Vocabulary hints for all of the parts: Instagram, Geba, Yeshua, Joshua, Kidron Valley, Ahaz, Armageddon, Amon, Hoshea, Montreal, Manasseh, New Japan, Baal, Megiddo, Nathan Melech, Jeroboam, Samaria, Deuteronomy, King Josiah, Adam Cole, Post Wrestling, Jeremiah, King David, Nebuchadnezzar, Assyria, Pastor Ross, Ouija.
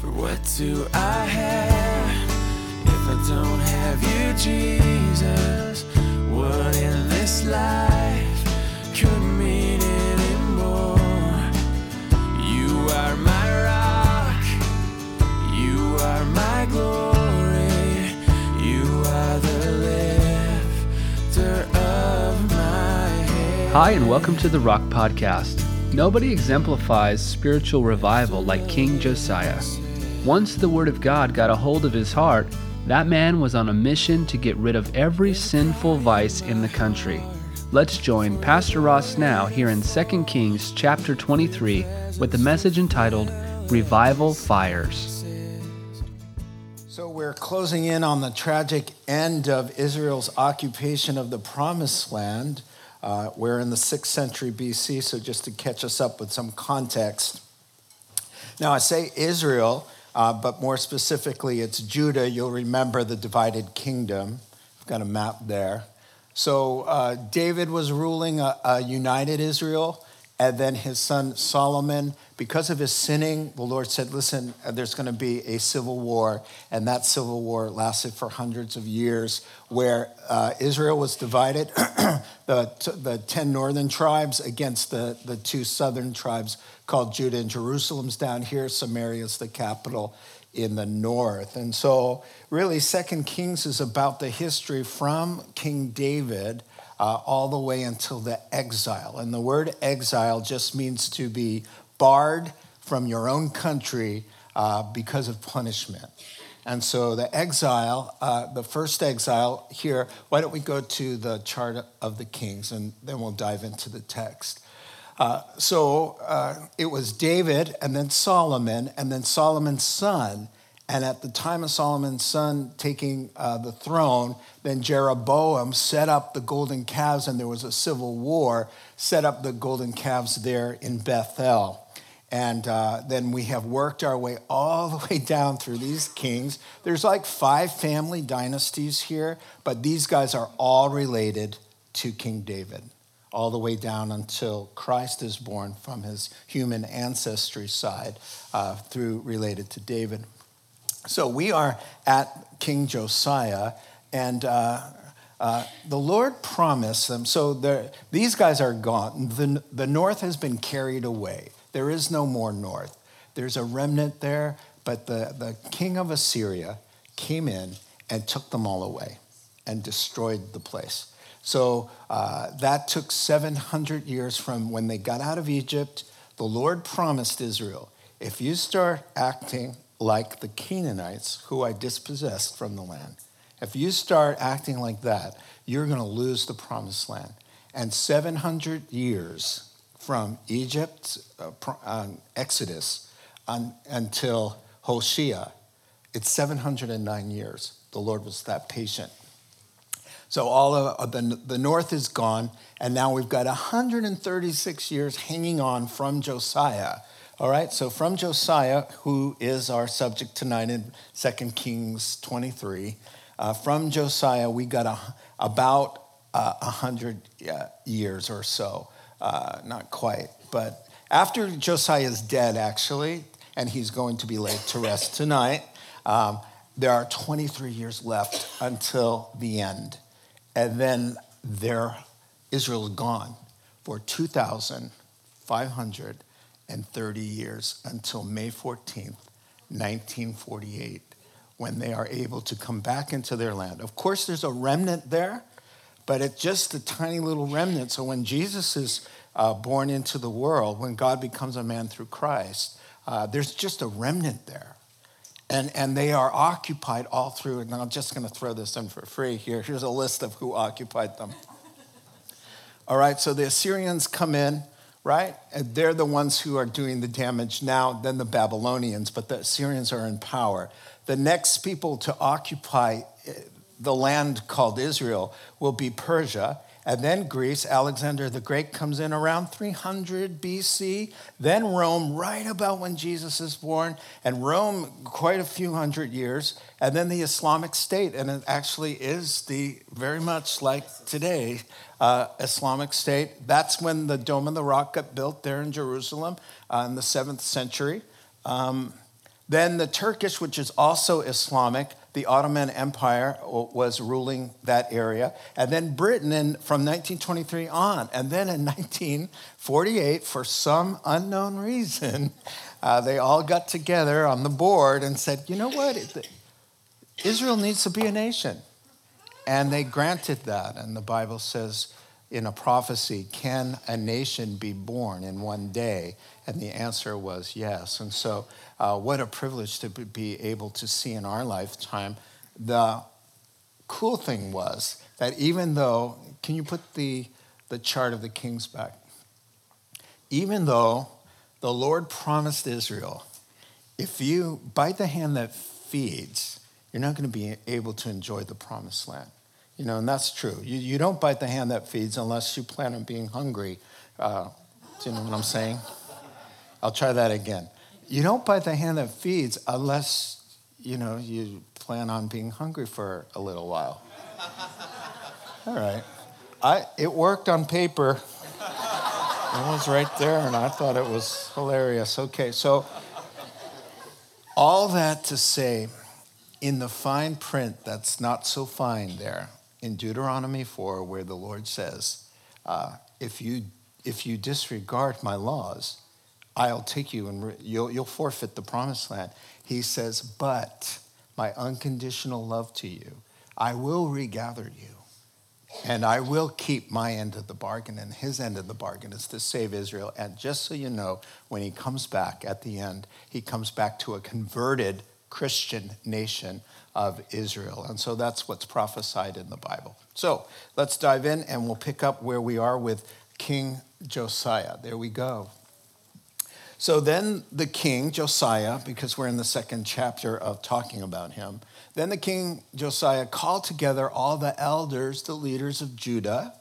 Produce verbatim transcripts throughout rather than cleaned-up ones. For what do I have if I don't have you, Jesus? What in this life could mean anymore? You are my rock, you are my glory, you are the lifter of my head. Hi, and welcome to The Rock Podcast. Nobody exemplifies spiritual revival like King Josiah. Once the Word of God got a hold of his heart, that man was on a mission to get rid of every sinful vice in the country. Let's join Pastor Ross now here in Second Kings chapter twenty-three with the message entitled, Revival Fires. So we're closing in on the tragic end of Israel's occupation of the Promised Land. Uh, we're in the sixth century B C, so just to catch us up with some context. Now, I say Israel, uh, but more specifically, it's Judah. You'll remember the divided kingdom. I've got a map there. So uh, David was ruling a, a united Israel, and then his son Solomon, because of his sinning, the Lord said, listen, there's going to be a civil war, and that civil war lasted for hundreds of years, where uh, Israel was divided, the, the ten northern tribes against the, the two southern tribes called Judah, and Jerusalem's down here, Samaria's the capital in the north. And so really Second Kings is about the history from King David Uh, all the way until the exile. And the word exile just means to be barred from your own country uh, because of punishment. And so the exile, uh, the first exile here, why don't we go to the chart of the kings, and then we'll dive into the text. Uh, so uh, it was David, and then Solomon, and then Solomon's son. And at the time of Solomon's son taking uh, the throne, then Jeroboam set up the golden calves, and there was a civil war, set up the golden calves there in Bethel. And uh, then we have worked our way all the way down through these kings. There's like five family dynasties here, but these guys are all related to King David, all the way down until Christ is born from his human ancestry side uh, through related to David. So we are at King Josiah, and uh, uh, the Lord promised them. So there, these guys are gone. The, the north has been carried away. There is no more north. There's a remnant there, but the, the king of Assyria came in and took them all away and destroyed the place. So uh, that took seven hundred years from when they got out of Egypt. The Lord promised Israel, if you start acting like the Canaanites, who I dispossessed from the land. If you start acting like that, you're going to lose the Promised Land. And seven hundred years from Egypt, uh, um, Exodus, um, until Hoshea, it's seven hundred nine years. The Lord was that patient. So all of the, the north is gone, and now we've got one hundred thirty-six years hanging on from Josiah. All right, so from Josiah, who is our subject tonight in Second Kings twenty-three, uh, from Josiah, we got a, about uh, one hundred years or so. Uh, not quite, but after Josiah is dead, actually, and he's going to be laid to rest tonight, um, there are twenty-three years left until the end. And then there, Israel's gone for two thousand five hundred years. And thirty years until May fourteenth, nineteen forty-eight, when they are able to come back into their land. Of course, there's a remnant there, but it's just a tiny little remnant. So when Jesus is uh, born into the world, when God becomes a man through Christ, uh, there's just a remnant there. And, and they are occupied all through, and I'm just gonna throw this in for free here. Here's a list of who occupied them. All right, so the Assyrians come in, right? And they're the ones who are doing the damage now than the Babylonians, but the Assyrians are in power. The next people to occupy the land called Israel will be Persia, and then Greece. Alexander the Great comes in around three hundred B C, then Rome, right about when Jesus is born, and Rome quite a few hundred years, and then the Islamic State, and it actually is the very much like today, Uh, Islamic State. That's when the Dome of the Rock got built there in Jerusalem uh, in the seventh century. Um, Then the Turkish, which is also Islamic, the Ottoman Empire was ruling that area. And then Britain in, from nineteen twenty-three on. And then in nineteen forty-eight, for some unknown reason, uh, they all got together on the board and said, you know what, Israel needs to be a nation. And they granted that. And the Bible says in a prophecy, can a nation be born in one day? And the answer was yes. And so uh, what a privilege to be able to see in our lifetime. The cool thing was that even though, can you put the, the chart of the kings back? Even though the Lord promised Israel, if you bite the hand that feeds, you're not going to be able to enjoy the promised land. You know, and that's true. You, you don't bite the hand that feeds unless you plan on being hungry. Uh, do you know what I'm saying? I'll try that again. You don't bite the hand that feeds unless, you know, you plan on being hungry for a little while. All right. I it worked on paper. It was right there, and I thought it was hilarious. Okay, so all that to say, in the fine print that's not so fine there, in Deuteronomy four, where the Lord says, uh, if you if you disregard my laws, I'll take you and re- you'll, you'll forfeit the promised land. He says, but my unconditional love to you, I will regather you and I will keep my end of the bargain. And his end of the bargain is to save Israel. And just so you know, when he comes back at the end, he comes back to a converted Christian nation of Israel. And so that's what's prophesied in the Bible. So let's dive in and we'll pick up where we are with King Josiah. There we go. So then the king, Josiah, because we're in the second chapter of talking about him, then the king, Josiah, called together all the elders, the leaders of Judah,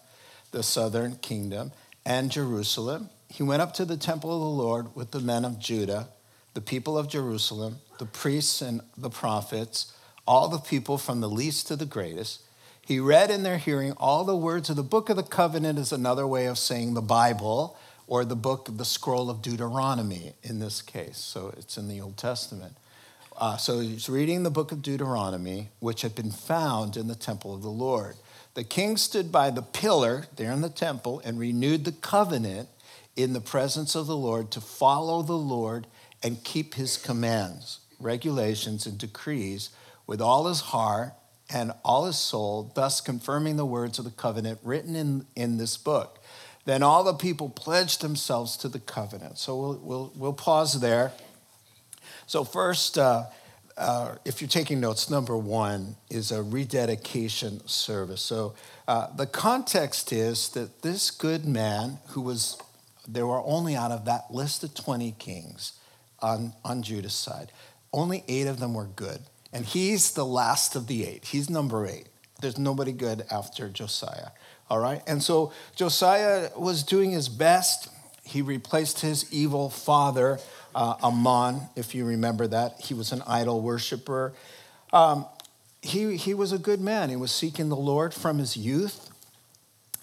the southern kingdom, and Jerusalem. He went up to the temple of the Lord with the men of Judah, the people of Jerusalem, the priests and the prophets, all the people from the least to the greatest. He read in their hearing all the words of the book of the covenant, is another way of saying the Bible, or the book, the scroll of Deuteronomy in this case. So it's in the Old Testament. Uh, so he's reading the book of Deuteronomy, which had been found in the temple of the Lord. The king stood by the pillar there in the temple and renewed the covenant in the presence of the Lord to follow the Lord and keep his commands, regulations, and decrees with all his heart and all his soul, thus confirming the words of the covenant written in, in this book. Then all the people pledged themselves to the covenant. So we'll we'll, we'll pause there. So first, uh, uh, if you're taking notes, number one is a rededication service. So uh, the context is that this good man who was, there were only out of that list of twenty kings on, on Judah's side, only eight of them were good. And he's the last of the eight. He's number eight. There's nobody good after Josiah. All right, and so Josiah was doing his best. He replaced his evil father, uh, Amon, if you remember that. He was an idol worshiper. Um, he, he was a good man. He was seeking the Lord from his youth.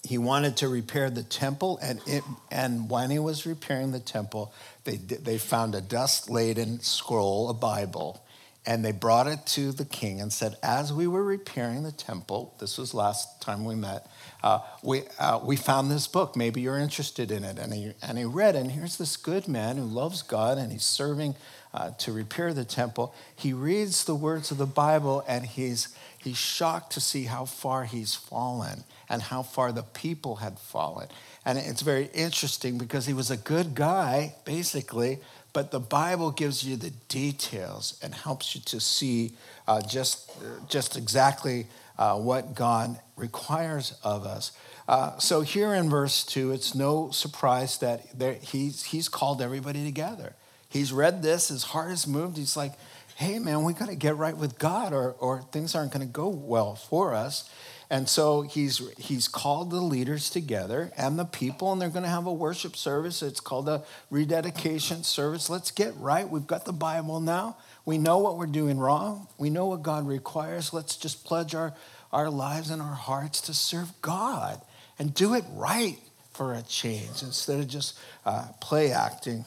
He wanted to repair the temple, and it, and when he was repairing the temple, they they found a dust-laden scroll, a Bible, and they brought it to the king and said, as we were repairing the temple, this was last time we met, uh, we uh, we found this book. Maybe you're interested in it. And he, and he read, and here's this good man who loves God, and he's serving uh, to repair the temple. He reads the words of the Bible, and he's he's shocked to see how far he's fallen and how far the people had fallen. And it's very interesting because he was a good guy, basically, but the Bible gives you the details and helps you to see uh, just, just exactly uh, what God requires of us. Uh, so here in verse two, it's no surprise that there, he's, he's called everybody together. He's read this, his heart is moved. He's like, hey, man, we got to get right with God or, or things aren't going to go well for us. And so he's he's called the leaders together and the people, and they're going to have a worship service. It's called a rededication service. Let's get right. We've got the Bible now. We know what we're doing wrong. We know what God requires. Let's just pledge our, our lives and our hearts to serve God and do it right for a change instead of just uh, play acting.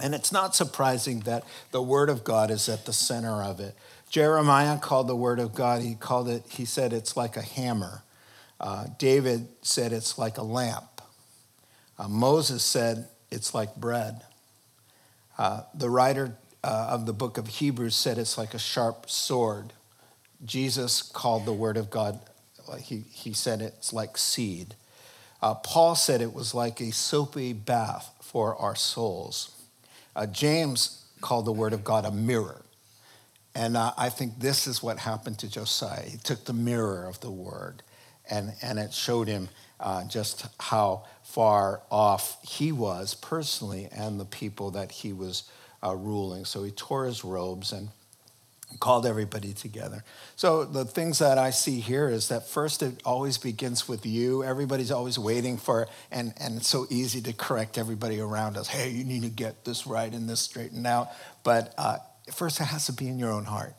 And it's not surprising that the word of God is at the center of it. Jeremiah called the word of God, he called it, he said it's like a hammer. Uh, David said it's like a lamp. Uh, Moses said it's like bread. Uh, the writer uh, of the book of Hebrews said it's like a sharp sword. Jesus called the word of God, he, he said it's like seed. Uh, Paul said it was like a soapy bath for our souls. Uh, James called the word of God a mirror. And uh, I think this is what happened to Josiah. He took the mirror of the word, and, and it showed him uh, just how far off he was personally and the people that he was uh, ruling. So he tore his robes and called everybody together. So the things that I see here is that first, it always begins with you. Everybody's always waiting for, and, and it's so easy to correct everybody around us. Hey, you need to get this right and this straightened out. But uh, first, it has to be in your own heart.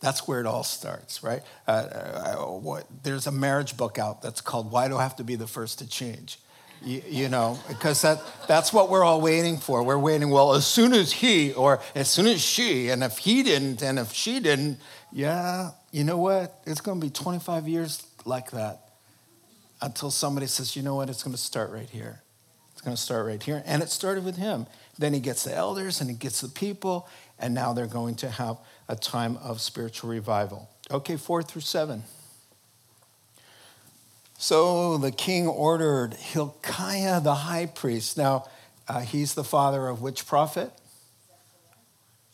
That's where it all starts, right? Uh, I, what, there's a marriage book out that's called Why Do I Have to Be the First to Change? You, you know, because that, that's what we're all waiting for. We're waiting, well, as soon as he, or as soon as she, and if he didn't, and if she didn't, yeah, you know what? It's going to be twenty-five years like that until somebody says, you know what? It's going to start right here. It's going to start right here. And it started with him. Then he gets the elders, and he gets the people, and now they're going to have a time of spiritual revival. Okay, four through seven. So the king ordered Hilkiah the high priest. Now, uh, he's the father of which prophet?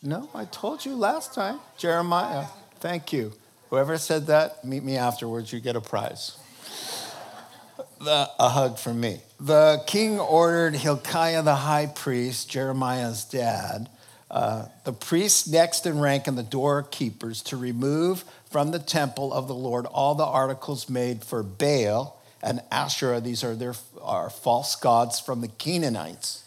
No, I told you last time. Jeremiah. Thank you. Whoever said that, meet me afterwards. You get a prize. the, a hug from me. The king ordered Hilkiah the high priest, Jeremiah's dad, uh, the priests next in rank and the doorkeepers to remove from the temple of the Lord all the articles made for Baal and Asherah. These are their are false gods from the Canaanites.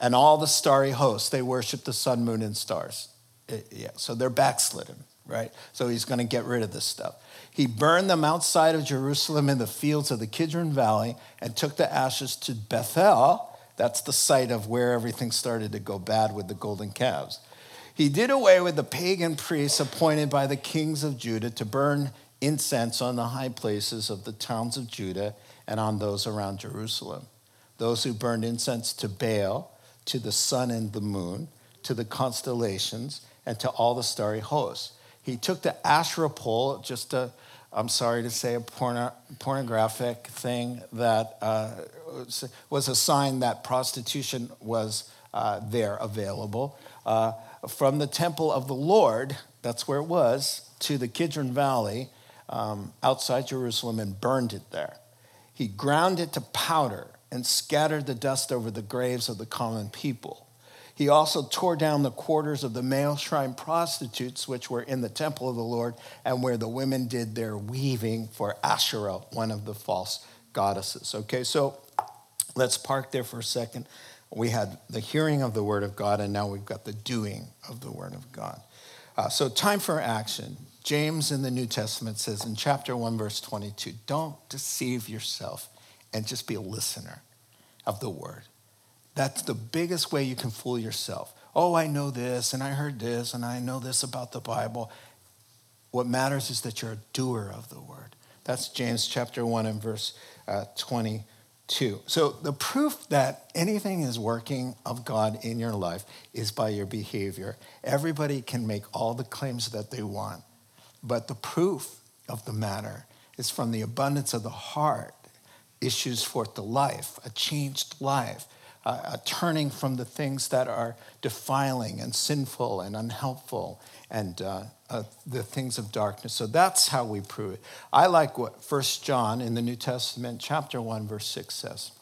And all the starry hosts, they worship the sun, moon, and stars. It, yeah, so they're backslidden, right? So he's going to get rid of this stuff. He burned them outside of Jerusalem in the fields of the Kidron Valley and took the ashes to Bethel. That's the site of where everything started to go bad with the golden calves. He did away with the pagan priests appointed by the kings of Judah to burn incense on the high places of the towns of Judah and on those around Jerusalem. Those who burned incense to Baal, to the sun and the moon, to the constellations, and to all the starry hosts. He took the Asherah pole, just a, I'm sorry to say, a porno, pornographic thing that uh, was a sign that prostitution was uh, there available. Uh, From the temple of the Lord, that's where it was, to the Kidron Valley um, outside Jerusalem and burned it there. He ground it to powder and scattered the dust over the graves of the common people. He also tore down the quarters of the male shrine prostitutes, which were in the temple of the Lord, and where the women did their weaving for Asherah, one of the false goddesses. Okay, so let's park there for a second. We had the hearing of the word of God, and now we've got the doing of the word of God. Uh, so time for action. James in the New Testament says in chapter one, verse twenty-two, don't deceive yourself and just be a listener of the word. That's the biggest way you can fool yourself. Oh, I know this, and I heard this, and I know this about the Bible. What matters is that you're a doer of the word. That's James chapter one and verse uh, twenty-two. So the proof that anything is working of God in your life is by your behavior. Everybody can make all the claims that they want, but the proof of the matter is from the abundance of the heart issues forth the life, a changed life, a turning from the things that are defiling and sinful and unhelpful and uh, uh, the things of darkness. So that's how we prove it. I like what First John in the New Testament, chapter one, verse six says.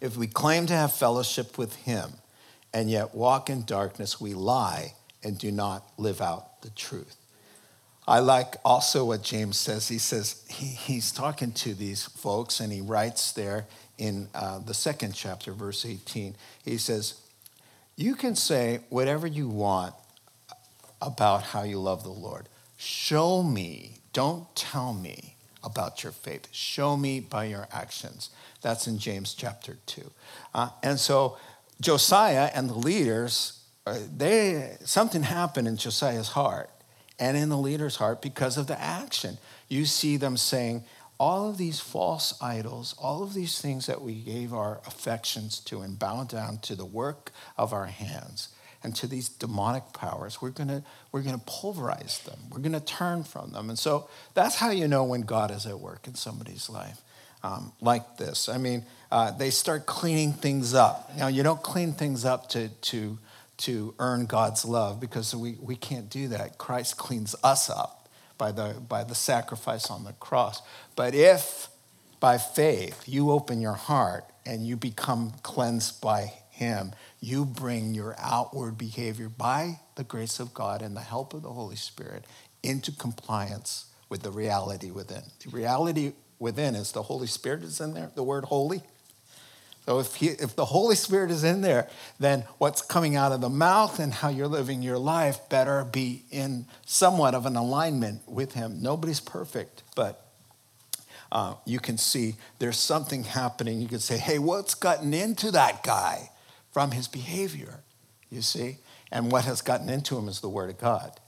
If we claim to have fellowship with him and yet walk in darkness, we lie and do not live out the truth. I like also what James says. He says he, he's talking to these folks, and he writes there in uh, the second chapter, verse eighteen. He says, you can say whatever you want about how you love the Lord. Show me, don't tell me about your faith. Show me by your actions. That's in James chapter two. Uh, and so Josiah and the leaders, they something happened in Josiah's heart and in the leader's heart because of the action. You see them saying, all of these false idols, all of these things that we gave our affections to and bow down to the work of our hands and to these demonic powers, we're gonna, we're gonna pulverize them. We're gonna turn from them. And so that's how you know when God is at work in somebody's life, um, like this. I mean, uh, they start cleaning things up. Now, you don't clean things up to to to earn God's love, because we, we can't do that. Christ cleans us up by the by the sacrifice on the cross. But if by faith you open your heart and you become cleansed by him, you bring your outward behavior by the grace of God and the help of the Holy Spirit into compliance with the reality within. The reality within is the Holy Spirit is in there, the word holy. So if he, if the Holy Spirit is in there, then what's coming out of the mouth and how you're living your life better be in somewhat of an alignment with him. Nobody's perfect, but uh, you can see there's something happening. You can say, hey, what's gotten into that guy from his behavior, you see? And what has gotten into him is the word of God.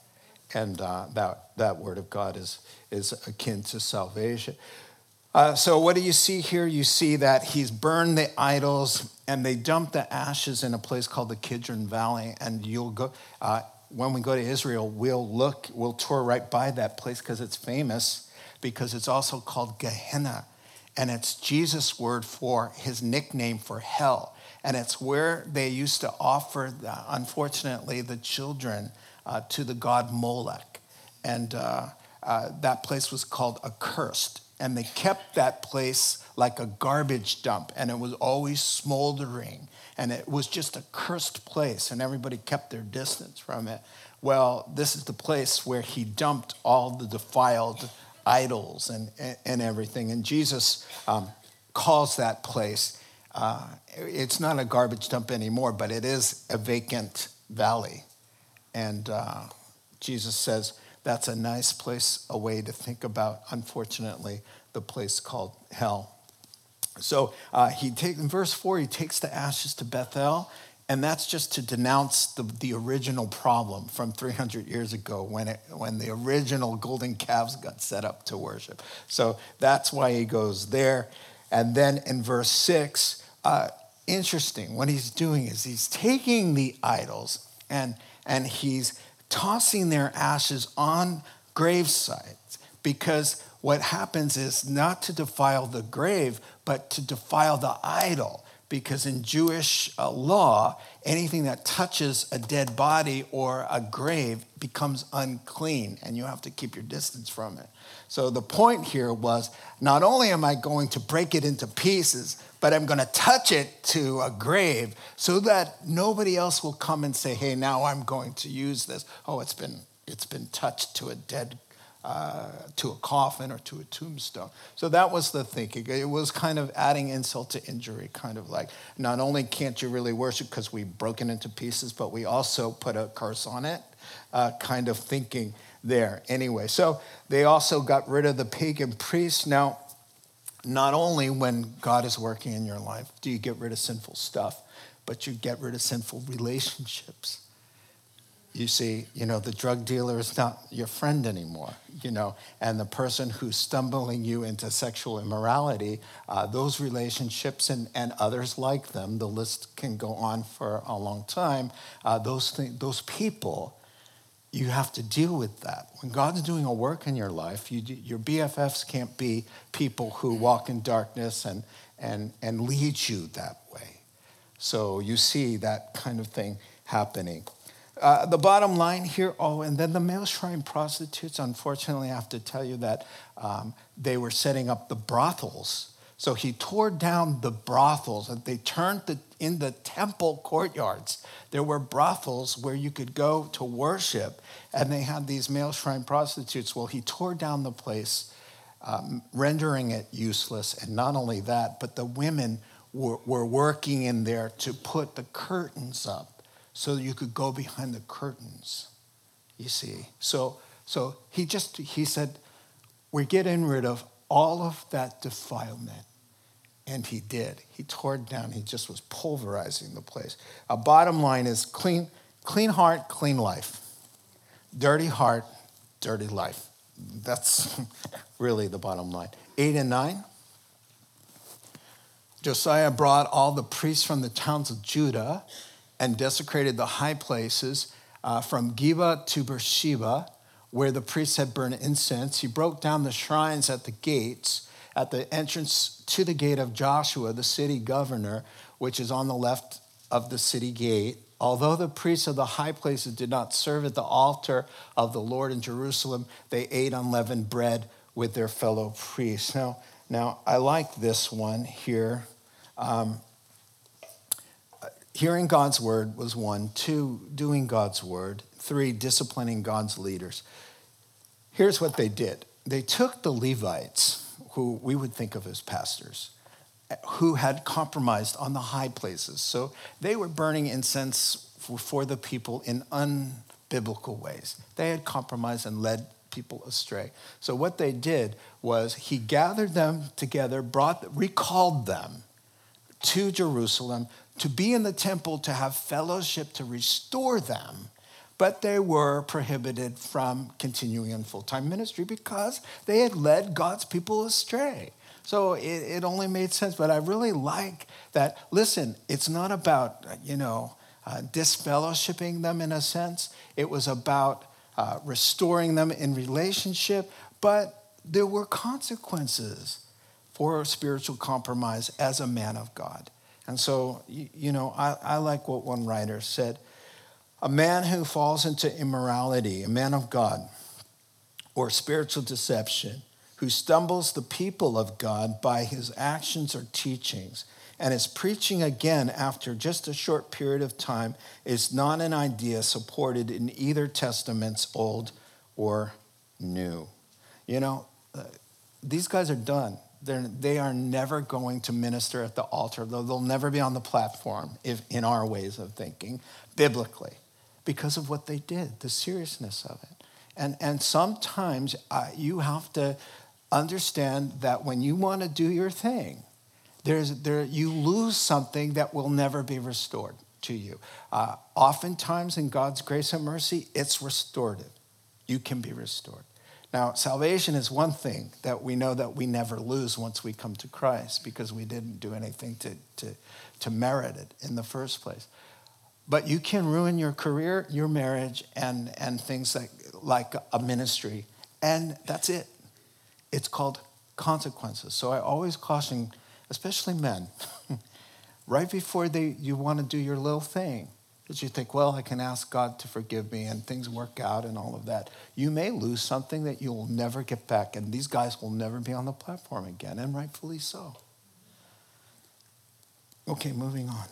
And uh, that, that word of God is, is akin to salvation. Uh, so what do you see here? You see that he's burned the idols, and they dumped the ashes in a place called the Kidron Valley. And you'll go uh, when we go to Israel, we'll look, we'll tour right by that place because it's famous, because it's also called Gehenna, and it's Jesus' word for his nickname for hell, and it's where they used to offer, the, unfortunately, the children uh, to the god Moloch, and uh, uh, that place was called accursed. And they kept that place like a garbage dump, and it was always smoldering, and it was just a cursed place, and everybody kept their distance from it. Well, this is the place where he dumped all the defiled idols and, and, and everything. And Jesus um, calls that place, uh, it's not a garbage dump anymore, but it is a vacant valley. And uh, Jesus says, that's a nice place, a way to think about, unfortunately, the place called hell. So uh, he takes, in verse four, he takes the ashes to Bethel, and that's just to denounce the, the original problem from three hundred years ago when it, when the original golden calves got set up to worship. So that's why he goes there. And then in verse six, uh, interesting, what he's doing is he's taking the idols and and he's tossing their ashes on gravesites, because what happens is not to defile the grave, but to defile the idol. Because in Jewish law, anything that touches a dead body or a grave becomes unclean, and you have to keep your distance from it. So the point here was, not only am I going to break it into pieces, but I'm going to touch it to a grave so that nobody else will come and say, hey, now I'm going to use this. Oh, it's been it's been touched to a dead Uh, to a coffin or to a tombstone. So that was the thinking. It was kind of adding insult to injury, kind of like, not only can't you really worship because we've broken into pieces, but we also put a curse on it, uh, kind of thinking there. Anyway, so they also got rid of the pagan priests. Now, not only when God is working in your life do you get rid of sinful stuff, but you get rid of sinful relationships. You see, you know, the drug dealer is not your friend anymore, you know, and the person who's stumbling you into sexual immorality, uh, those relationships and, and others like them, the list can go on for a long time. Uh, those things, those people, you have to deal with that. When God's doing a work in your life, you do, your B F Fs can't be people who walk in darkness and and and lead you that way. So you see that kind of thing happening. Uh, the bottom line here, oh, and then the male shrine prostitutes, unfortunately, I have to tell you that um, they were setting up the brothels. So he tore down the brothels, and they turned the, in the temple courtyards. There were brothels where you could go to worship, and they had these male shrine prostitutes. Well, he tore down the place, um, rendering it useless. And not only that, but the women were, were working in there to put the curtains up, so you could go behind the curtains, you see. So so he just, he said, we're getting rid of all of that defilement. And he did. He tore it down. He just was pulverizing the place. Our bottom line is clean, clean heart, clean life. Dirty heart, dirty life. That's really the bottom line. Eight and nine. Josiah brought all the priests from the towns of Judah and desecrated the high places uh, from Geba to Beersheba, where the priests had burned incense. He broke down the shrines at the gates, at the entrance to the gate of Joshua, the city governor, which is on the left of the city gate. Although the priests of the high places did not serve at the altar of the Lord in Jerusalem, they ate unleavened bread with their fellow priests. Now, now I like this one here. Um, hearing God's word was one. Two, doing God's word. Three, disciplining God's leaders. Here's what they did. They took the Levites, who we would think of as pastors, who had compromised on the high places. So they were burning incense for the people in unbiblical ways. They had compromised and led people astray. So what they did was he gathered them together, brought, recalled them to Jerusalem to be in the temple, to have fellowship, to restore them. But they were prohibited from continuing in full-time ministry because they had led God's people astray. So it, it only made sense. But I really like that. Listen, it's not about, you know, uh, disfellowshipping them in a sense. It was about uh, restoring them in relationship. But there were consequences for spiritual compromise as a man of God. And so, you, you know, I, I like what one writer said. A man who falls into immorality, a man of God, or spiritual deception, who stumbles the people of God by his actions or teachings, and is preaching again after just a short period of time, is not an idea supported in either testaments, old or new. You know, uh, these guys are done. They're, they are never going to minister at the altar. They'll, they'll never be on the platform if, in our ways of thinking, biblically, because of what they did, the seriousness of it. And and sometimes uh, you have to understand that when you want to do your thing, there's there you lose something that will never be restored to you. Uh, oftentimes in God's grace and mercy, it's restorative. You can be restored. Now, salvation is one thing that we know that we never lose once we come to Christ because we didn't do anything to to, to merit it in the first place. But you can ruin your career, your marriage, and, and things like, like a ministry. And that's it. It's called consequences. So I always caution, especially men, right before they you want to do your little thing, that you think, well, I can ask God to forgive me, and things work out and all of that. You may lose something that you will never get back, and these guys will never be on the platform again, and rightfully so. Okay, moving on.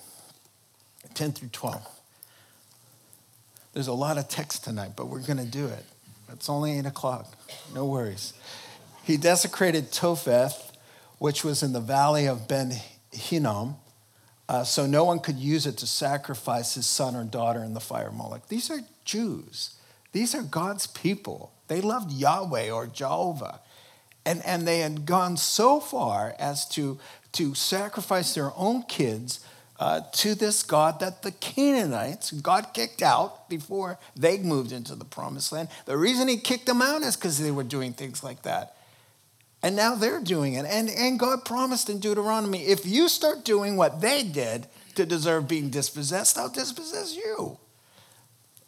ten through twelve. There's a lot of text tonight, but we're going to do it. It's only eight o'clock. No worries. He desecrated Topheth, which was in the valley of Ben-Hinnom, uh, so no one could use it to sacrifice his son or daughter in the fire of Moloch. These are Jews. These are God's people. They loved Yahweh or Jehovah. And, and they had gone so far as to, to sacrifice their own kids Uh, to this God that the Canaanites, God kicked out before they moved into the Promised Land. The reason he kicked them out is because they were doing things like that. And now they're doing it. And, and God promised in Deuteronomy, if you start doing what they did to deserve being dispossessed, I'll dispossess you.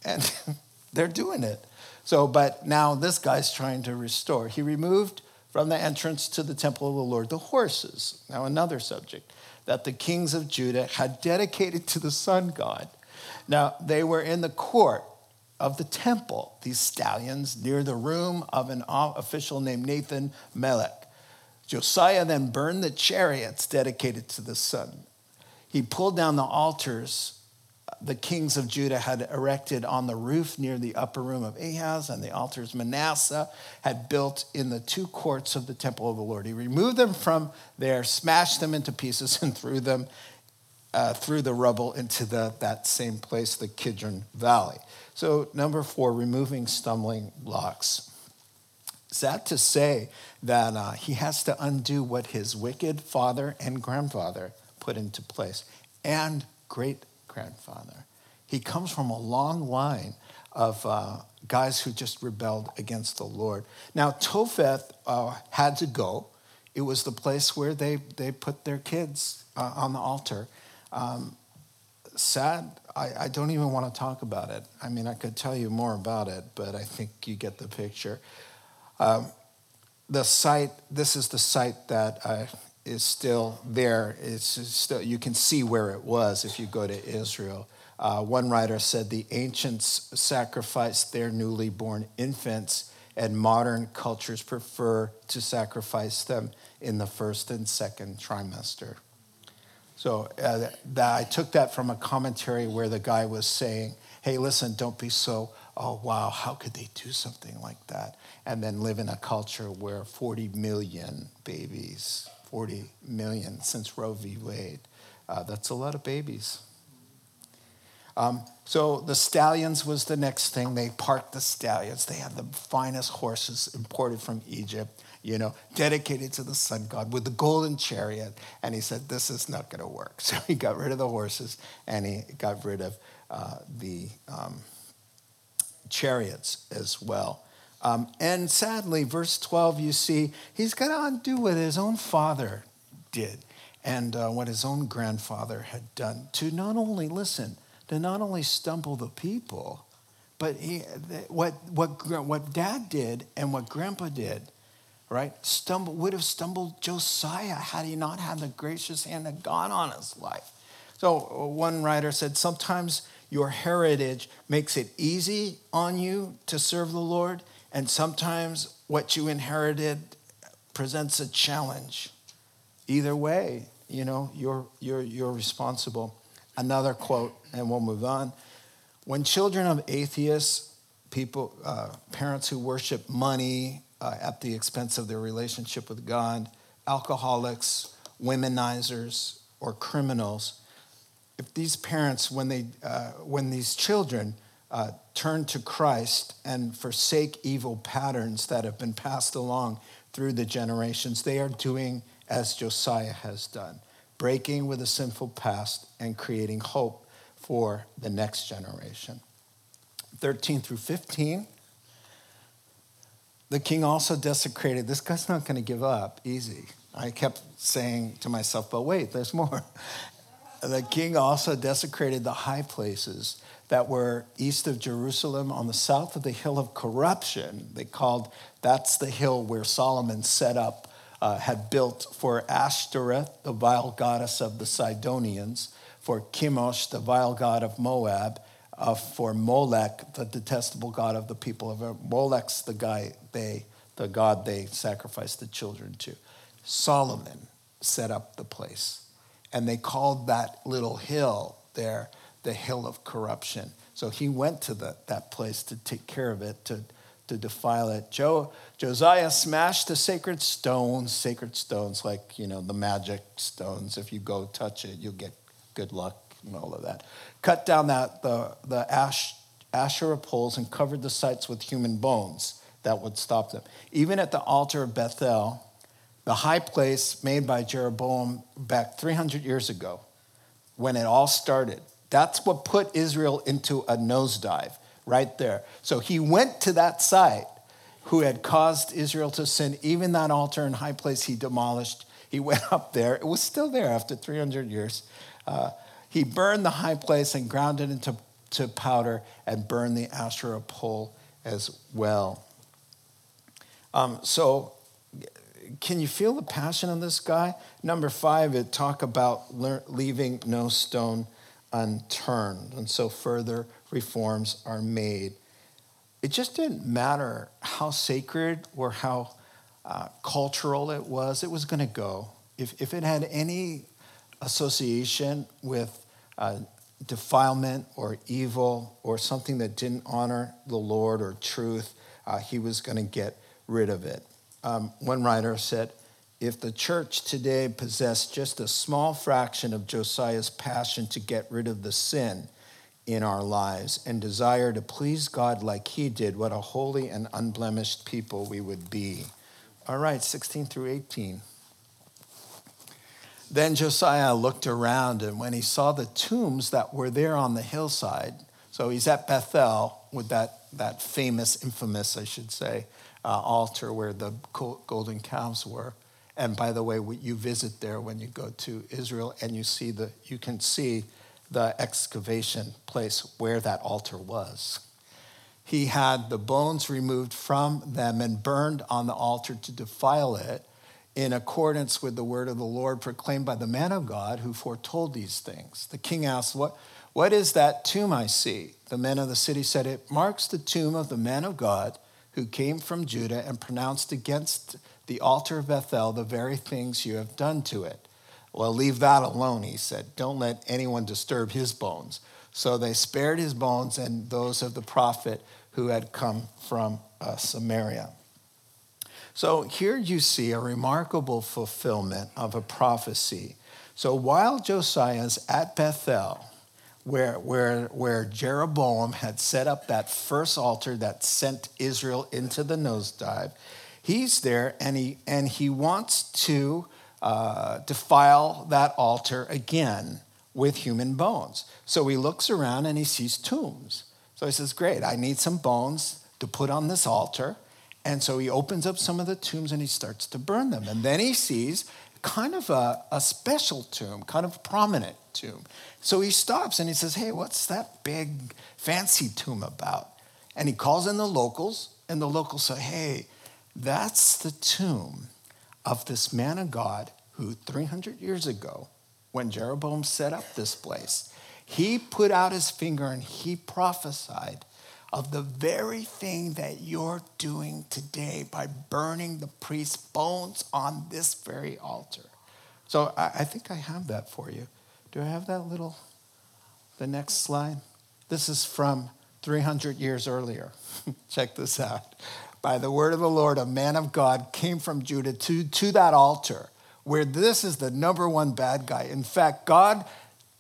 And they're doing it. So, but now this guy's trying to restore. He removed from the entrance to the temple of the Lord the horses. Now another subject that the kings of Judah had dedicated to the sun god. Now, they were in the court of the temple, these stallions, near the room of an official named Nathan Melech. Josiah then burned the chariots dedicated to the sun. He pulled down the altars the kings of Judah had erected on the roof near the upper room of Ahaz, and the altars Manasseh had built in the two courts of the temple of the Lord. He removed them from there, smashed them into pieces, and threw them uh, through the rubble into the, that same place, the Kidron Valley. So number four, removing stumbling blocks. Is that to say that uh, he has to undo what his wicked father and grandfather put into place and great-grandfather? He comes from a long line of uh, guys who just rebelled against the Lord. Now, Topheth uh, had to go. It was the place where they, they put their kids uh, on the altar. Um, sad, I, I don't even want to talk about it. I mean, I could tell you more about it, but I think you get the picture. Um, the site, this is the site that uh, is still there. It's still, you can see where it was if you go to Israel. Uh, one writer said the ancients sacrificed their newly born infants, and modern cultures prefer to sacrifice them in the first and second trimester. So uh, that, that I took that from a commentary where the guy was saying, hey, listen, don't be so, oh, wow, how could they do something like that? And then live in a culture where forty million babies, forty million since Roe v. Wade, uh, that's a lot of babies. Um, so the stallions was the next thing. They parked the stallions. They had the finest horses imported from Egypt, you know, dedicated to the sun god with the golden chariot. And he said, this is not going to work. So he got rid of the horses and he got rid of uh, the um, chariots as well. Um, and sadly, verse twelve, you see, he's going to undo what his own father did and uh, what his own grandfather had done to not only listen, to not only stumble the people, but he, what what what Dad did and what Grandpa did, right? Stumble would have stumbled Josiah had he not had the gracious hand of God on his life. So one writer said, sometimes your heritage makes it easy on you to serve the Lord, and sometimes what you inherited presents a challenge. Either way, you know, you're you're you're responsible. Another quote, and we'll move on. When children of atheists, people, uh, parents who worship money uh, at the expense of their relationship with God, alcoholics, womenizers, or criminals, if these parents, when they, uh, when these children uh, turn to Christ and forsake evil patterns that have been passed along through the generations, they are doing as Josiah has done, breaking with a sinful past and creating hope for the next generation. thirteen through fifteen, the king also desecrated. This guy's not going to give up easy. I kept saying to myself, but wait, there's more. The king also desecrated the high places that were east of Jerusalem on the south of the hill of corruption. They called, that's the hill where Solomon set up Uh, had built for Ashtoreth, the vile goddess of the Sidonians, for Chemosh, the vile god of Moab, uh, for Molech, the detestable god of the people of Molech's the guy they, the god they sacrificed the children to. Solomon set up the place, and they called that little hill there the hill of corruption. So he went to the, that place to take care of it, to to defile it. Jo- Josiah smashed the sacred stones, sacred stones like, you know, the magic stones. If you go touch it, you'll get good luck and all of that. Cut down that the, the ash, Asherah poles and covered the sites with human bones. That would stop them. Even at the altar of Bethel, the high place made by Jeroboam back three hundred years ago, when it all started, that's what put Israel into a nosedive. Right there. So he went to that site who had caused Israel to sin. Even that altar and high place he demolished. He went up there. It was still there after three hundred years. Uh, he burned the high place and ground it into to powder and burned the Asherah pole as well. Um, so can you feel the passion of this guy? Number five, it talk about le- leaving no stone unturned. And so further reforms are made. It just didn't matter how sacred or how uh, cultural it was. It was going to go. If if it had any association with uh, defilement or evil or something that didn't honor the Lord or truth, uh, he was going to get rid of it. Um, one writer said, if the church today possessed just a small fraction of Josiah's passion to get rid of the sin, in our lives and desire to please God like he did, what a holy and unblemished people we would be. All right, sixteen through eighteen. Then Josiah looked around, and when he saw the tombs that were there on the hillside, so he's at Bethel with that, that famous, infamous, I should say, uh, altar where the golden calves were. And by the way, you visit there when you go to Israel, and you see the you can see the excavation place where that altar was. He had the bones removed from them and burned on the altar to defile it in accordance with the word of the Lord proclaimed by the man of God who foretold these things. The king asked, what, what is that tomb I see? The men of the city said, it marks the tomb of the man of God who came from Judah and pronounced against the altar of Bethel the very things you have done to it. Well, leave that alone, he said. Don't let anyone disturb his bones. So they spared his bones and those of the prophet who had come from uh, Samaria. So here you see a remarkable fulfillment of a prophecy. So while Josiah's at Bethel, where, where, where Jeroboam had set up that first altar that sent Israel into the nosedive, he's there and he, and he wants to Uh, defile that altar again with human bones. So he looks around and he sees tombs. So he says, great, I need some bones to put on this altar. And so he opens up some of the tombs and he starts to burn them. And then he sees kind of a, a special tomb, kind of prominent tomb. So he stops and he says, hey, what's that big fancy tomb about? And he calls in the locals, and the locals say, hey, that's the tomb of this man of God who three hundred years ago, when Jeroboam set up this place, he put out his finger and he prophesied of the very thing that you're doing today by burning the priest's bones on this very altar. So I, I think I have that for you. Do I have that little, the next slide? This is from three hundred years earlier. Check this out. By the word of the Lord, a man of God came from Judah to, to that altar, where this is the number one bad guy. In fact, God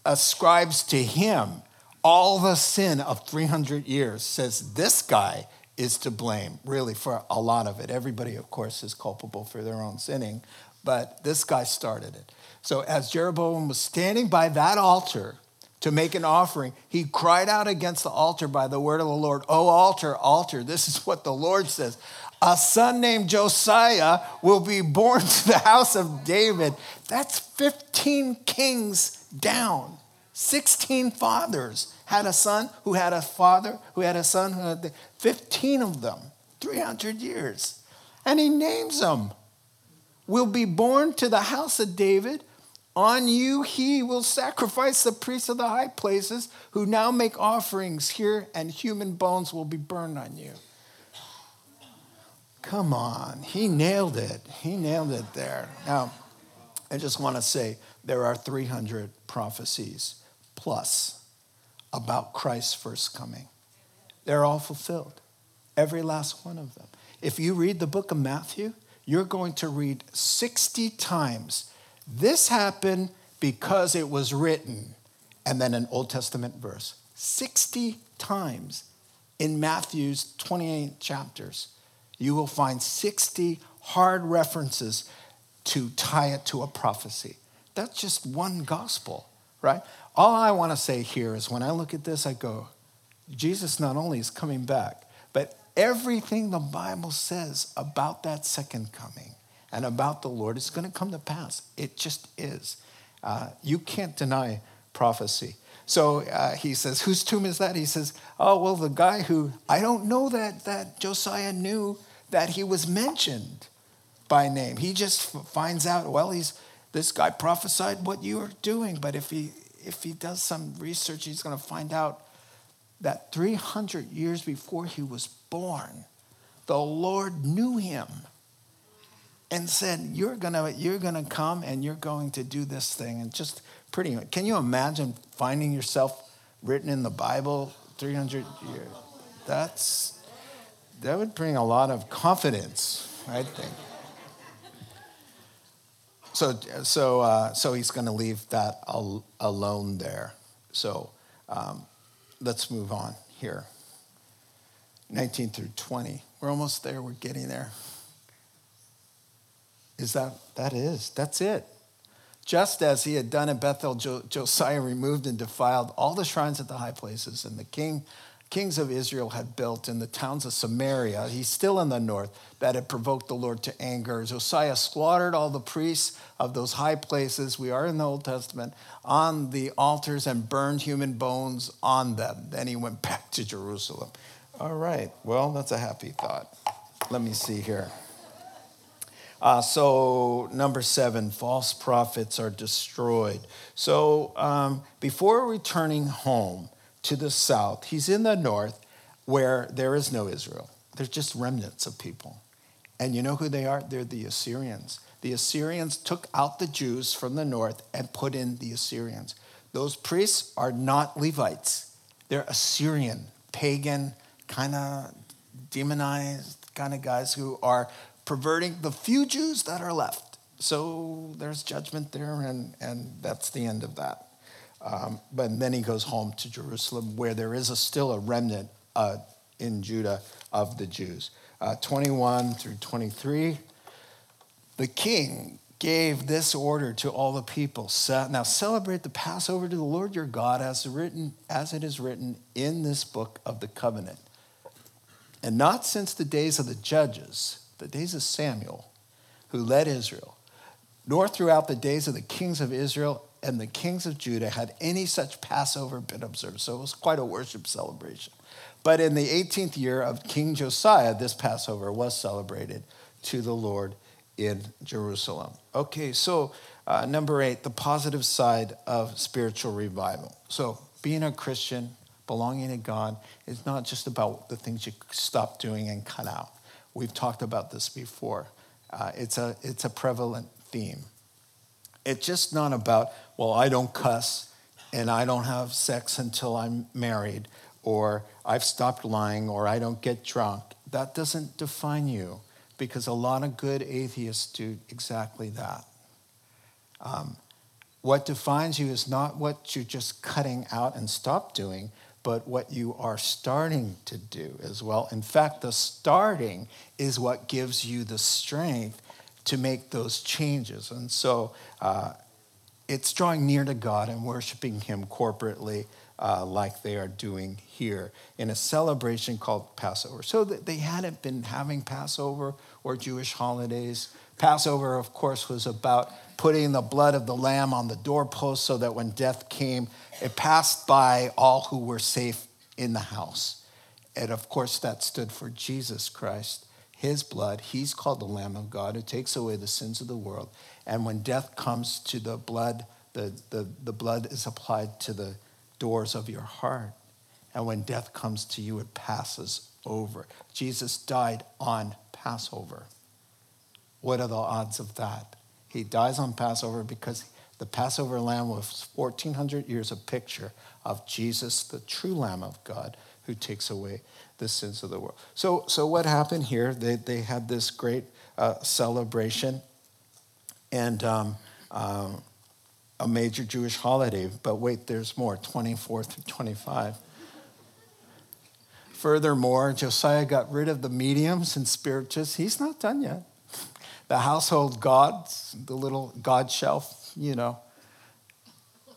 ascribes to him all the sin of three hundred years, says this guy is to blame, really, for a lot of it. Everybody, of course, is culpable for their own sinning, but this guy started it. So as Jeroboam was standing by that altar to make an offering, he cried out against the altar by the word of the Lord, "O altar, altar, this is what the Lord says. A son named Josiah will be born to the house of David." That's fifteen kings down. sixteen fathers had a son who had a father who had a son. Who had fifteen of them, three hundred years. And he names them. Will be born to the house of David. On you he will sacrifice the priests of the high places who now make offerings here, and human bones will be burned on you. Come on, he nailed it. He nailed it there. Now, I just want to say there are three hundred prophecies plus about Christ's first coming. They're all fulfilled, every last one of them. If you read the book of Matthew, you're going to read sixty times this happened because it was written, and then an Old Testament verse. sixty times in Matthew's twenty-eight chapters, you will find sixty hard references to tie it to a prophecy. That's just one gospel, right? All I want to say here is when I look at this, I go, Jesus not only is coming back, but everything the Bible says about that second coming and about the Lord, it's going to come to pass. It just is. Uh, you can't deny prophecy. So uh, he says, whose tomb is that? He says, oh, well, the guy who, I don't know that, that Josiah knew that he was mentioned by name. He just finds out, well, he's this guy prophesied what you are doing. But if he, if he does some research, he's going to find out that three hundred years before he was born, the Lord knew him and said, you're gonna, you're gonna come and you're going to do this thing. And just pretty, can you imagine finding yourself written in the Bible three hundred years? That's, that would bring a lot of confidence, I think. So, so, uh, so he's gonna leave that al- alone there. So um, let's move on here. nineteen through twenty. We're almost there. We're getting there. Is that, that is, that's it. Just as he had done in Bethel, Josiah removed and defiled all the shrines at the high places, and the king, kings of Israel had built in the towns of Samaria, he's still in the north, that had provoked the Lord to anger. Josiah slaughtered all the priests of those high places, we are in the Old Testament, on the altars and burned human bones on them. Then he went back to Jerusalem. All right, well, that's a happy thought. Let me see here. Uh, so number seven, false prophets are destroyed. So um, before returning home to the south, he's in the north where there is no Israel. There's just remnants of people. And you know who they are? They're the Assyrians. The Assyrians took out the Jews from the north and put in the Assyrians. Those priests are not Levites. They're Assyrian, pagan, kind of demonized kind of guys who are perverting the few Jews that are left. So there's judgment there, and, and that's the end of that. Um, but then he goes home to Jerusalem, where there is a, still a remnant uh, in Judah of the Jews. Uh, twenty-one through twenty-three, the king gave this order to all the people. Now celebrate the Passover to the Lord your God as written, as it is written in this book of the covenant. And not since the days of the judges, the days of Samuel, who led Israel, nor throughout the days of the kings of Israel and the kings of Judah had any such Passover been observed. So it was quite a worship celebration. But in the eighteenth year of King Josiah, this Passover was celebrated to the Lord in Jerusalem. Okay, so uh, number eight, the positive side of spiritual revival. So being a Christian, belonging to God, is not just about the things you stop doing and cut out. We've talked about this before. Uh, it's a it's a prevalent theme. It's just not about, well, I don't cuss and I don't have sex until I'm married, or I've stopped lying, or I don't get drunk. That doesn't define you, because a lot of good atheists do exactly that. Um, what defines you is not what you're just cutting out and stop doing, but what you are starting to do as well. In fact, the starting is what gives you the strength to make those changes. And so uh, it's drawing near to God and worshiping him corporately uh, like they are doing here in a celebration called Passover. So they hadn't been having Passover or Jewish holidays. Passover, of course, was about putting the blood of the lamb on the doorpost so that when death came, it passed by all who were safe in the house. And of course, that stood for Jesus Christ, his blood. He's called the Lamb of God who takes away the sins of the world. And when death comes to the blood, the, the, the blood is applied to the doors of your heart. And when death comes to you, it passes over. Jesus died on Passover. What are the odds of that? He dies on Passover because the Passover lamb was fourteen hundred years a picture of Jesus, the true Lamb of God, who takes away the sins of the world. So, so what happened here? They they had this great uh, celebration and um, um, a major Jewish holiday. But wait, there's more, twenty-four through twenty-five. Furthermore, Josiah got rid of the mediums and spiritists. He's not done yet. The household gods, the little god shelf, you know,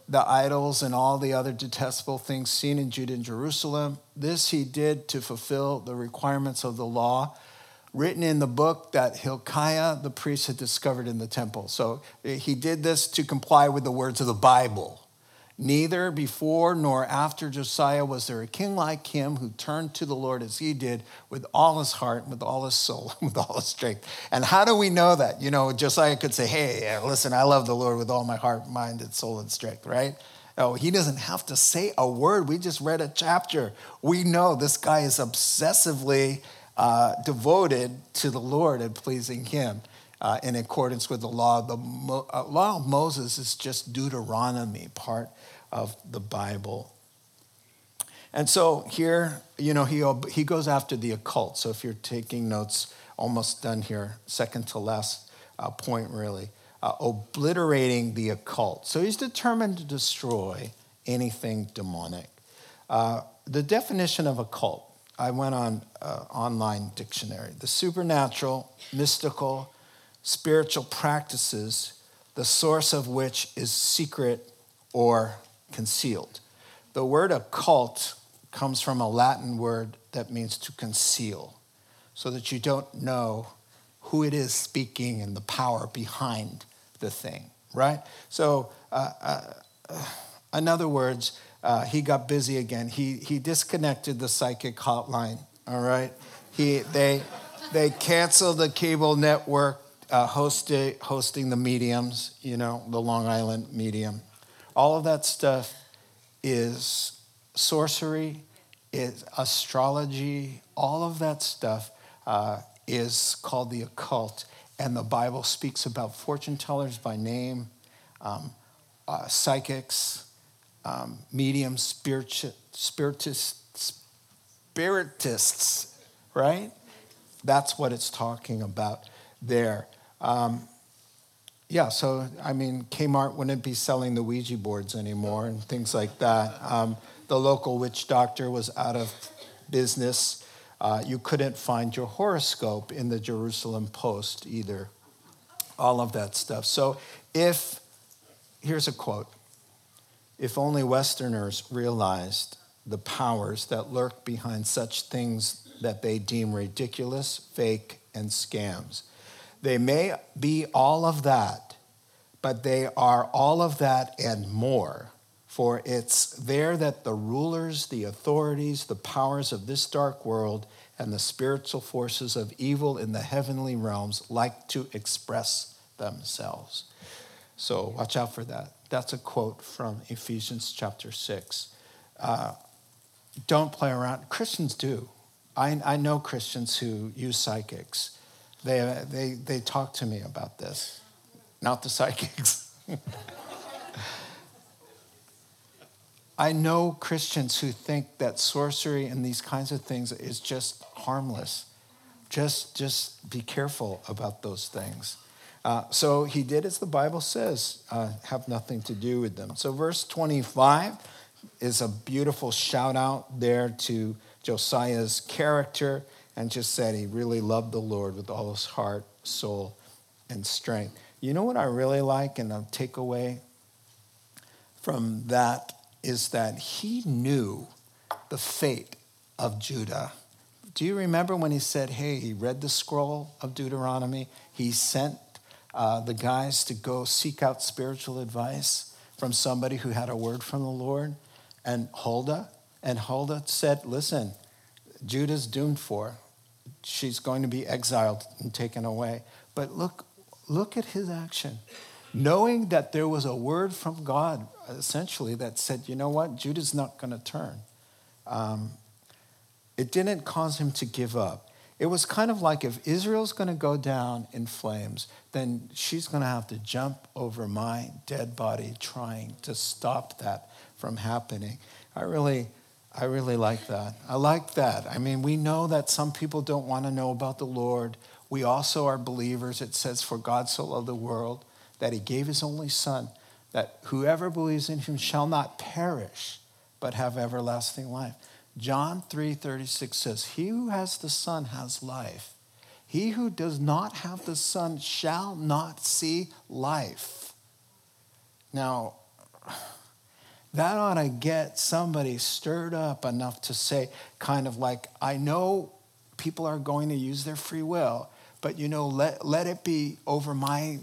the idols and all the other detestable things seen in Judah and Jerusalem. This he did to fulfill the requirements of the law written in the book that Hilkiah, the priest, had discovered in the temple. So he did this to comply with the words of the Bible. Neither before nor after Josiah was there a king like him who turned to the Lord as he did with all his heart, with all his soul, with all his strength. And how do we know that? You know, Josiah could say, hey, listen, I love the Lord with all my heart, mind, and soul, and strength, right? No, he doesn't have to say a word. We just read a chapter. We know this guy is obsessively uh, devoted to the Lord and pleasing him uh, in accordance with the law. The Mo- uh, law of Moses is just Deuteronomy, part of the Bible. And so here, you know, he he goes after the occult. So if you're taking notes, almost done here, second to last uh, point really, uh, obliterating the occult. So he's determined to destroy anything demonic. Uh, the definition of a cult, I went on uh, online dictionary. The supernatural, mystical, spiritual practices, the source of which is secret or concealed. The word occult comes from a Latin word that means to conceal, so that you don't know who it is speaking and the power behind the thing, right? So, uh, uh, in other words, Uh, he got busy again. He he disconnected the psychic hotline. All right, he they they canceled the cable network uh, hosted, hosting the mediums. You know, the Long Island medium. All of that stuff is sorcery, is astrology. All of that stuff uh, is called the occult, and the Bible speaks about fortune tellers by name, um, uh, psychics. Um, medium spiritu- spiritists, spiritists, right? That's what it's talking about there. Um, yeah, so, I mean, Kmart wouldn't be selling the Ouija boards anymore and things like that. Um, the local witch doctor was out of business. Uh, you couldn't find your horoscope in the Jerusalem Post either. All of that stuff. So if, here's a quote. If only Westerners realized the powers that lurk behind such things that they deem ridiculous, fake, and scams. They may be all of that, but they are all of that and more. For it's there that the rulers, the authorities, the powers of this dark world, and the spiritual forces of evil in the heavenly realms like to express themselves. So watch out for that. That's a quote from Ephesians chapter six. Uh, don't play around. Christians do. I, I know Christians who use psychics. They, they, they talk to me about this. Not the psychics. I know Christians who think that sorcery and these kinds of things is just harmless. Just, just be careful about those things. Uh, so he did as the Bible says, uh, have nothing to do with them. So verse twenty-five is a beautiful shout out there to Josiah's character, and just said he really loved the Lord with all his heart, soul, and strength. You know what I really like, and a takeaway from that is that he knew the fate of Judah. Do you remember when he said, hey, he read the scroll of Deuteronomy, he sent Uh, the guys to go seek out spiritual advice from somebody who had a word from the Lord, and Huldah, and Huldah said, listen, Judah's doomed for. She's going to be exiled and taken away. But look, look at his action. Knowing that there was a word from God, essentially, that said, you know what, Judah's not going to turn. Um, it didn't cause him to give up. It was kind of like if Israel's going to go down in flames, then she's going to have to jump over my dead body trying to stop that from happening. I really, I really like that. I like that. I mean, we know that some people don't want to know about the Lord. We also are believers. It says, for God so loved the world that he gave his only son, that whoever believes in him shall not perish, but have everlasting life. John three thirty-six says, he who has the Son has life. He who does not have the Son shall not see life. Now, that ought to get somebody stirred up enough to say, kind of like, I know people are going to use their free will, but, you know, let, let it be over my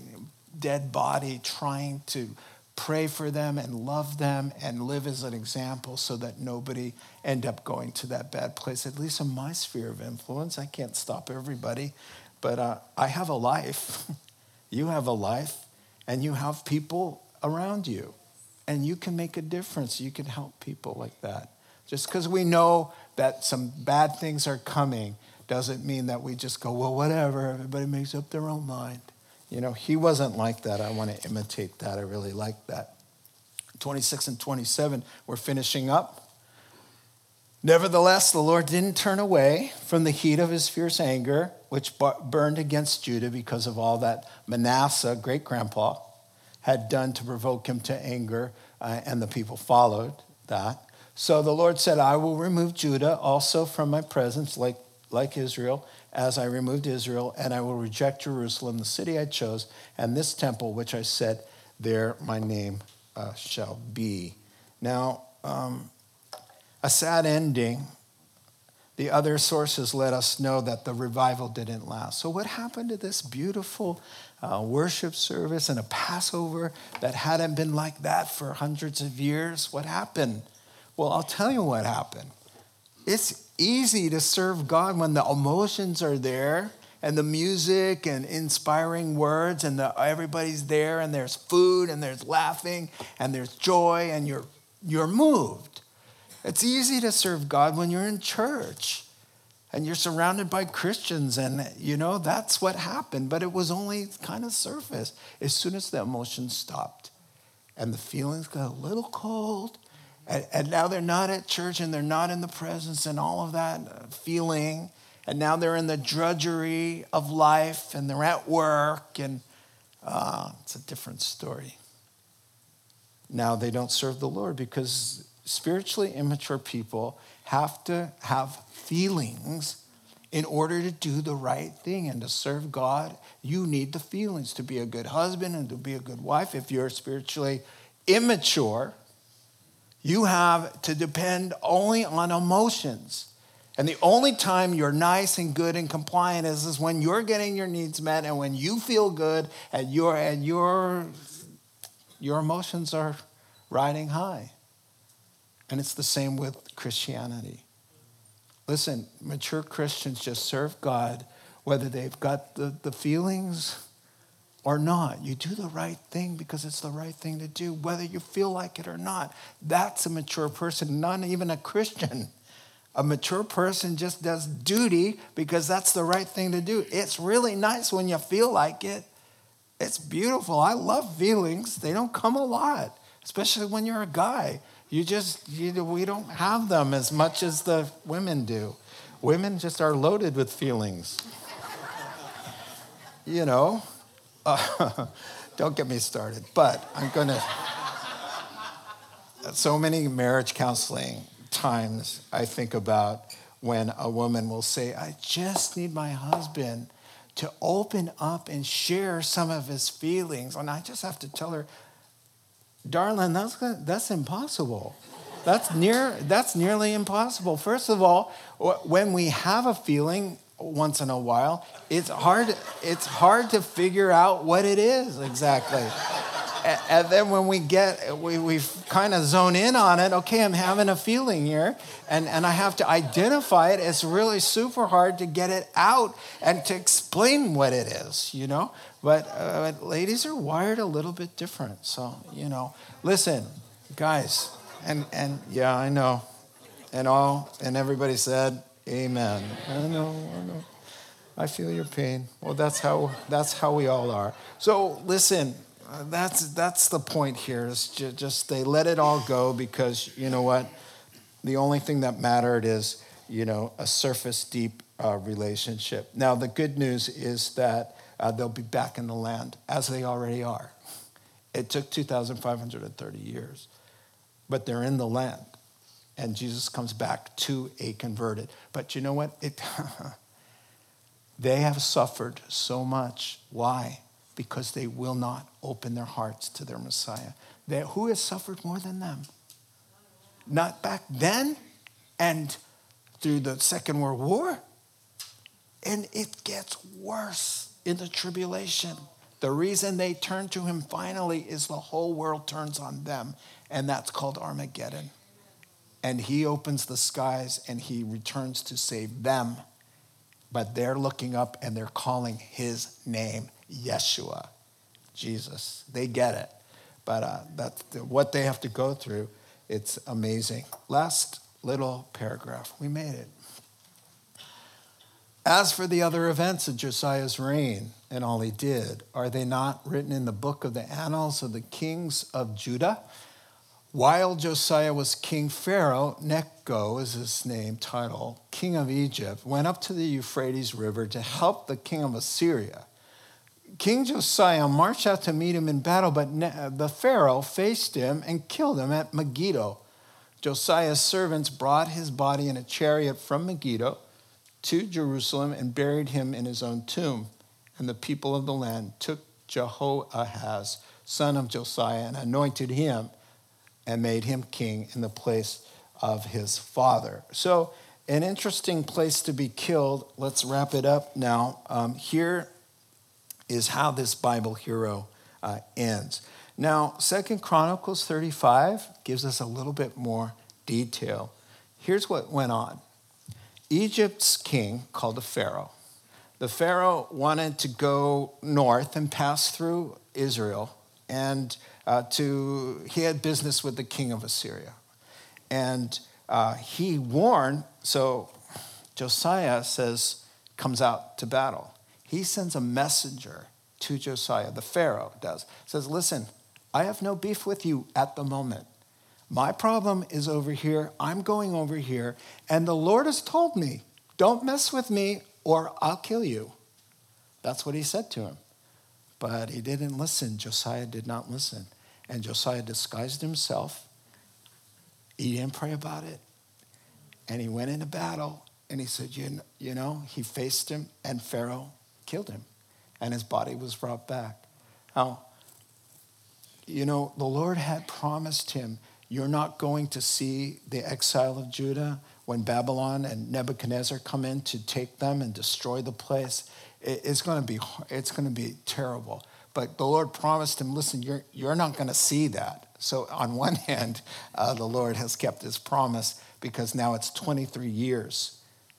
dead body trying to pray for them and love them and live as an example so that nobody end up going to that bad place, at least in my sphere of influence. I can't stop everybody, but uh, I have a life. You have a life, and you have people around you, and you can make a difference. You can help people like that. Just because we know that some bad things are coming doesn't mean that we just go, well, whatever, everybody makes up their own mind. You know, he wasn't like that. I want to imitate that. I really like that. twenty-six and twenty-seven, we're finishing up. Nevertheless, the Lord didn't turn away from the heat of his fierce anger, which burned against Judah because of all that Manasseh, great-grandpa, had done to provoke him to anger, uh, and the people followed that. So the Lord said, I will remove Judah also from my presence, like, like Israel, as I removed Israel, and I will reject Jerusalem, the city I chose, and this temple which I set there, my name uh, shall be. Now, um, a sad ending. The other sources let us know that the revival didn't last. So what happened to this beautiful uh, worship service and a Passover that hadn't been like that for hundreds of years? What happened? Well, I'll tell you what happened. It's easy to serve God when the emotions are there and the music and inspiring words and the, everybody's there and there's food and there's laughing and there's joy and you're you're moved. It's easy to serve God when you're in church and you're surrounded by Christians, and, you know, that's what happened. But it was only kind of surface. As soon as the emotions stopped and the feelings got a little cold, and, and now they're not at church and they're not in the presence and all of that feeling, and now they're in the drudgery of life and they're at work, and uh, it's a different story. Now they don't serve the Lord because spiritually immature people have to have feelings in order to do the right thing and to serve God. You need the feelings to be a good husband and to be a good wife. If you're spiritually immature, you have to depend only on emotions. And the only time you're nice and good and compliant is, is when you're getting your needs met and when you feel good and your and your your emotions are riding high. And it's the same with Christianity. Listen, mature Christians just serve God whether they've got the, the feelings or not. You do the right thing because it's the right thing to do, whether you feel like it or not. That's a mature person, not even a Christian. A mature person just does duty because that's the right thing to do. It's really nice when you feel like it. It's beautiful. I love feelings. They don't come a lot, especially when you're a guy. You just, you, we don't have them as much as the women do. Women just are loaded with feelings. You know, uh, don't get me started, but I'm going to, so many marriage counseling times I think about when a woman will say, I just need my husband to open up and share some of his feelings. And I just have to tell her, darling, that's that's impossible. That's near. That's nearly impossible. First of all, when we have a feeling once in a while, it's hard. It's hard to figure out what it is exactly. and, and then when we get, we we kind of zone in on it. Okay, I'm having a feeling here, and and I have to identify it. It's really super hard to get it out and to explain what it is. You know. But uh, ladies are wired a little bit different. So, you know, listen, guys, and, and yeah, I know. And all, and everybody said, amen. I know, I know. I feel your pain. Well, that's how that's how we all are. So listen, uh, that's that's the point here, is just, just they let it all go because, you know what? The only thing that mattered is, you know, a surface deep uh, relationship. Now, the good news is that Uh, they'll be back in the land, as they already are. It took two thousand five hundred thirty years, but they're in the land, and Jesus comes back to a converted. But you know what? It, they have suffered so much. Why? Because they will not open their hearts to their Messiah. They, who has suffered more than them? Not back then and through the Second World War. And it gets worse. In the tribulation, the reason they turn to him finally is the whole world turns on them, and that's called Armageddon. And he opens the skies and he returns to save them, but they're looking up and they're calling his name, Yeshua, Jesus. They get it, but uh, that's the, what they have to go through. It's amazing. Last little paragraph. We made it. As for the other events of Josiah's reign and all he did, are they not written in the book of the annals of the kings of Judah? While Josiah was king, Pharaoh Necho is his name, title, king of Egypt, went up to the Euphrates River to help the king of Assyria. King Josiah marched out to meet him in battle, but the Pharaoh faced him and killed him at Megiddo. Josiah's servants brought his body in a chariot from Megiddo to Jerusalem and buried him in his own tomb. And the people of the land took Jehoahaz, son of Josiah, and anointed him and made him king in the place of his father. So an interesting place to be killed. Let's wrap it up now. Um, here is how this Bible hero uh, ends. Now, Second Chronicles thirty-five gives us a little bit more detail. Here's what went on. Egypt's king called a pharaoh. The pharaoh wanted to go north and pass through Israel, and uh, to he had business with the king of Assyria. And uh, he warned, so Josiah says, comes out to battle. He sends a messenger to Josiah, the pharaoh does, says, listen, I have no beef with you at the moment. My problem is over here. I'm going over here. And the Lord has told me, don't mess with me or I'll kill you. That's what he said to him. But he didn't listen. Josiah did not listen. And Josiah disguised himself. He didn't pray about it. And he went into battle. And he said, you know, you know, he faced him and Pharaoh killed him. And his body was brought back. Now, you know, the Lord had promised him, you're not going to see the exile of Judah when Babylon and Nebuchadnezzar come in to take them and destroy the place. It's going to be it's going to be terrible. But the Lord promised him, listen, you're you're not going to see that. So on one hand, uh, the Lord has kept his promise because now it's twenty-three years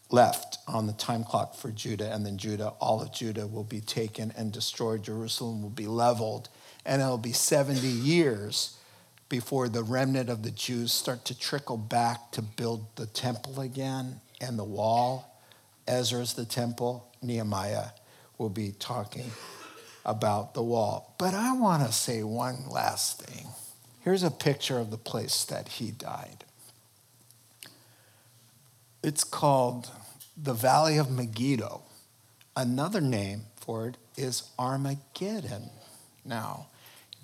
left on the time clock for Judah, and then Judah, all of Judah will be taken and destroyed. Jerusalem will be leveled, and it'll be seventy years before the remnant of the Jews start to trickle back to build the temple again and the wall. Ezra's the temple. Nehemiah will be talking about the wall. But I want to say one last thing. Here's a picture of the place that he died. It's called the Valley of Megiddo. Another name for it is Armageddon. Now,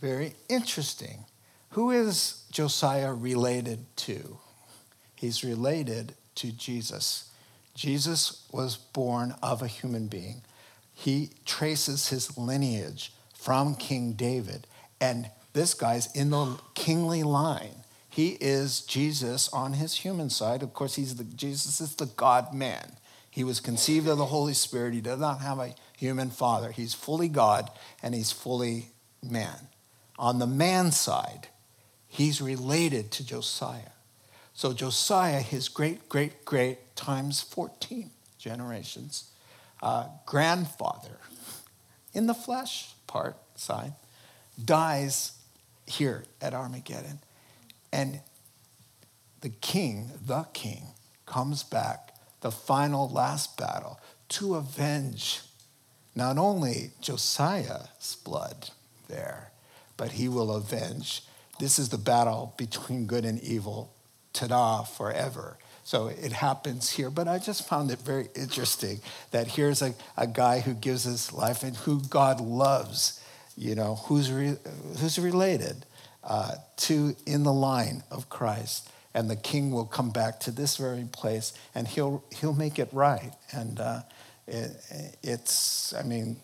very interesting. Who is Josiah related to? He's related to Jesus. Jesus was born of a human being. He traces his lineage from King David. And this guy's in the kingly line. He is Jesus on his human side. Of course, he's the, Jesus is the God-man. He was conceived of the Holy Spirit. He does not have a human father. He's fully God, and he's fully man. On the man side, he's related to Josiah. So Josiah, his great, great, great, times fourteen generations, uh, grandfather, in the flesh part side, dies here at Armageddon. And the king, the king, comes back, the final last battle, to avenge not only Josiah's blood there, but he will avenge. This is the battle between good and evil, ta-da, forever. So it happens here. But I just found it very interesting that here's a, a guy who gives his life and who God loves, you know, who's re, who's related uh, to in the line of Christ. And the king will come back to this very place, and he'll he'll make it right. And uh, it, it's, I mean,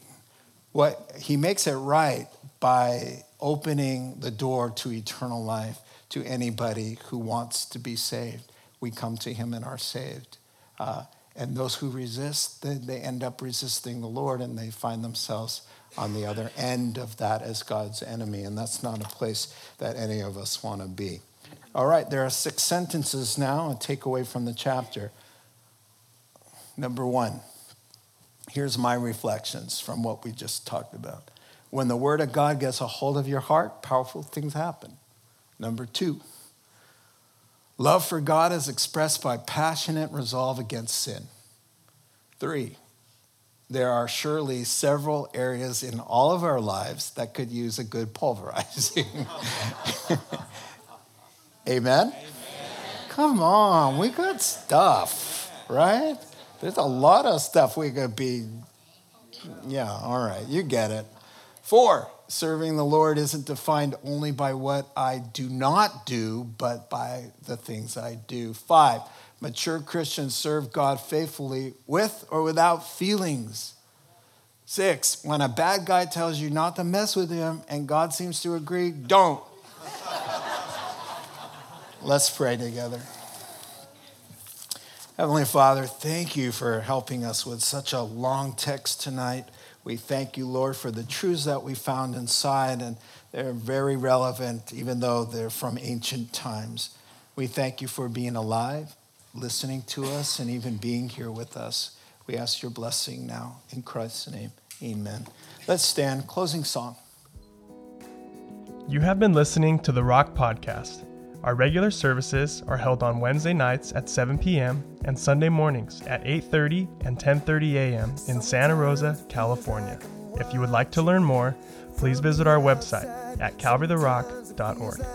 what he makes it right by opening the door to eternal life to anybody who wants to be saved. We come to him and are saved. Uh, and those who resist, they, they end up resisting the Lord, and they find themselves on the other end of that as God's enemy. And that's not a place that any of us want to be. All right, there are six sentences now, a takeaway from the chapter. Number one, here's my reflections from what we just talked about. When the word of God gets a hold of your heart, powerful things happen. Number two, love for God is expressed by passionate resolve against sin. Three, there are surely several areas in all of our lives that could use a good pulverizing. Amen? Amen? Come on, we got stuff, right? There's a lot of stuff we could be, yeah, all right, you get it. Four, serving the Lord isn't defined only by what I do not do, but by the things I do. Five, mature Christians serve God faithfully with or without feelings. Six, when a bad guy tells you not to mess with him and God seems to agree, don't. Let's pray together. Heavenly Father, thank you for helping us with such a long text tonight. We thank you, Lord, for the truths that we found inside, and they're very relevant, even though they're from ancient times. We thank you for being alive, listening to us, and even being here with us. We ask your blessing now. In Christ's name, amen. Let's stand. Closing song. You have been listening to The Rock Podcast. Our regular services are held on Wednesday nights at seven p.m. and Sunday mornings at eight thirty and ten thirty a.m. in Santa Rosa, California. If you would like to learn more, please visit our website at calvary the rock dot org.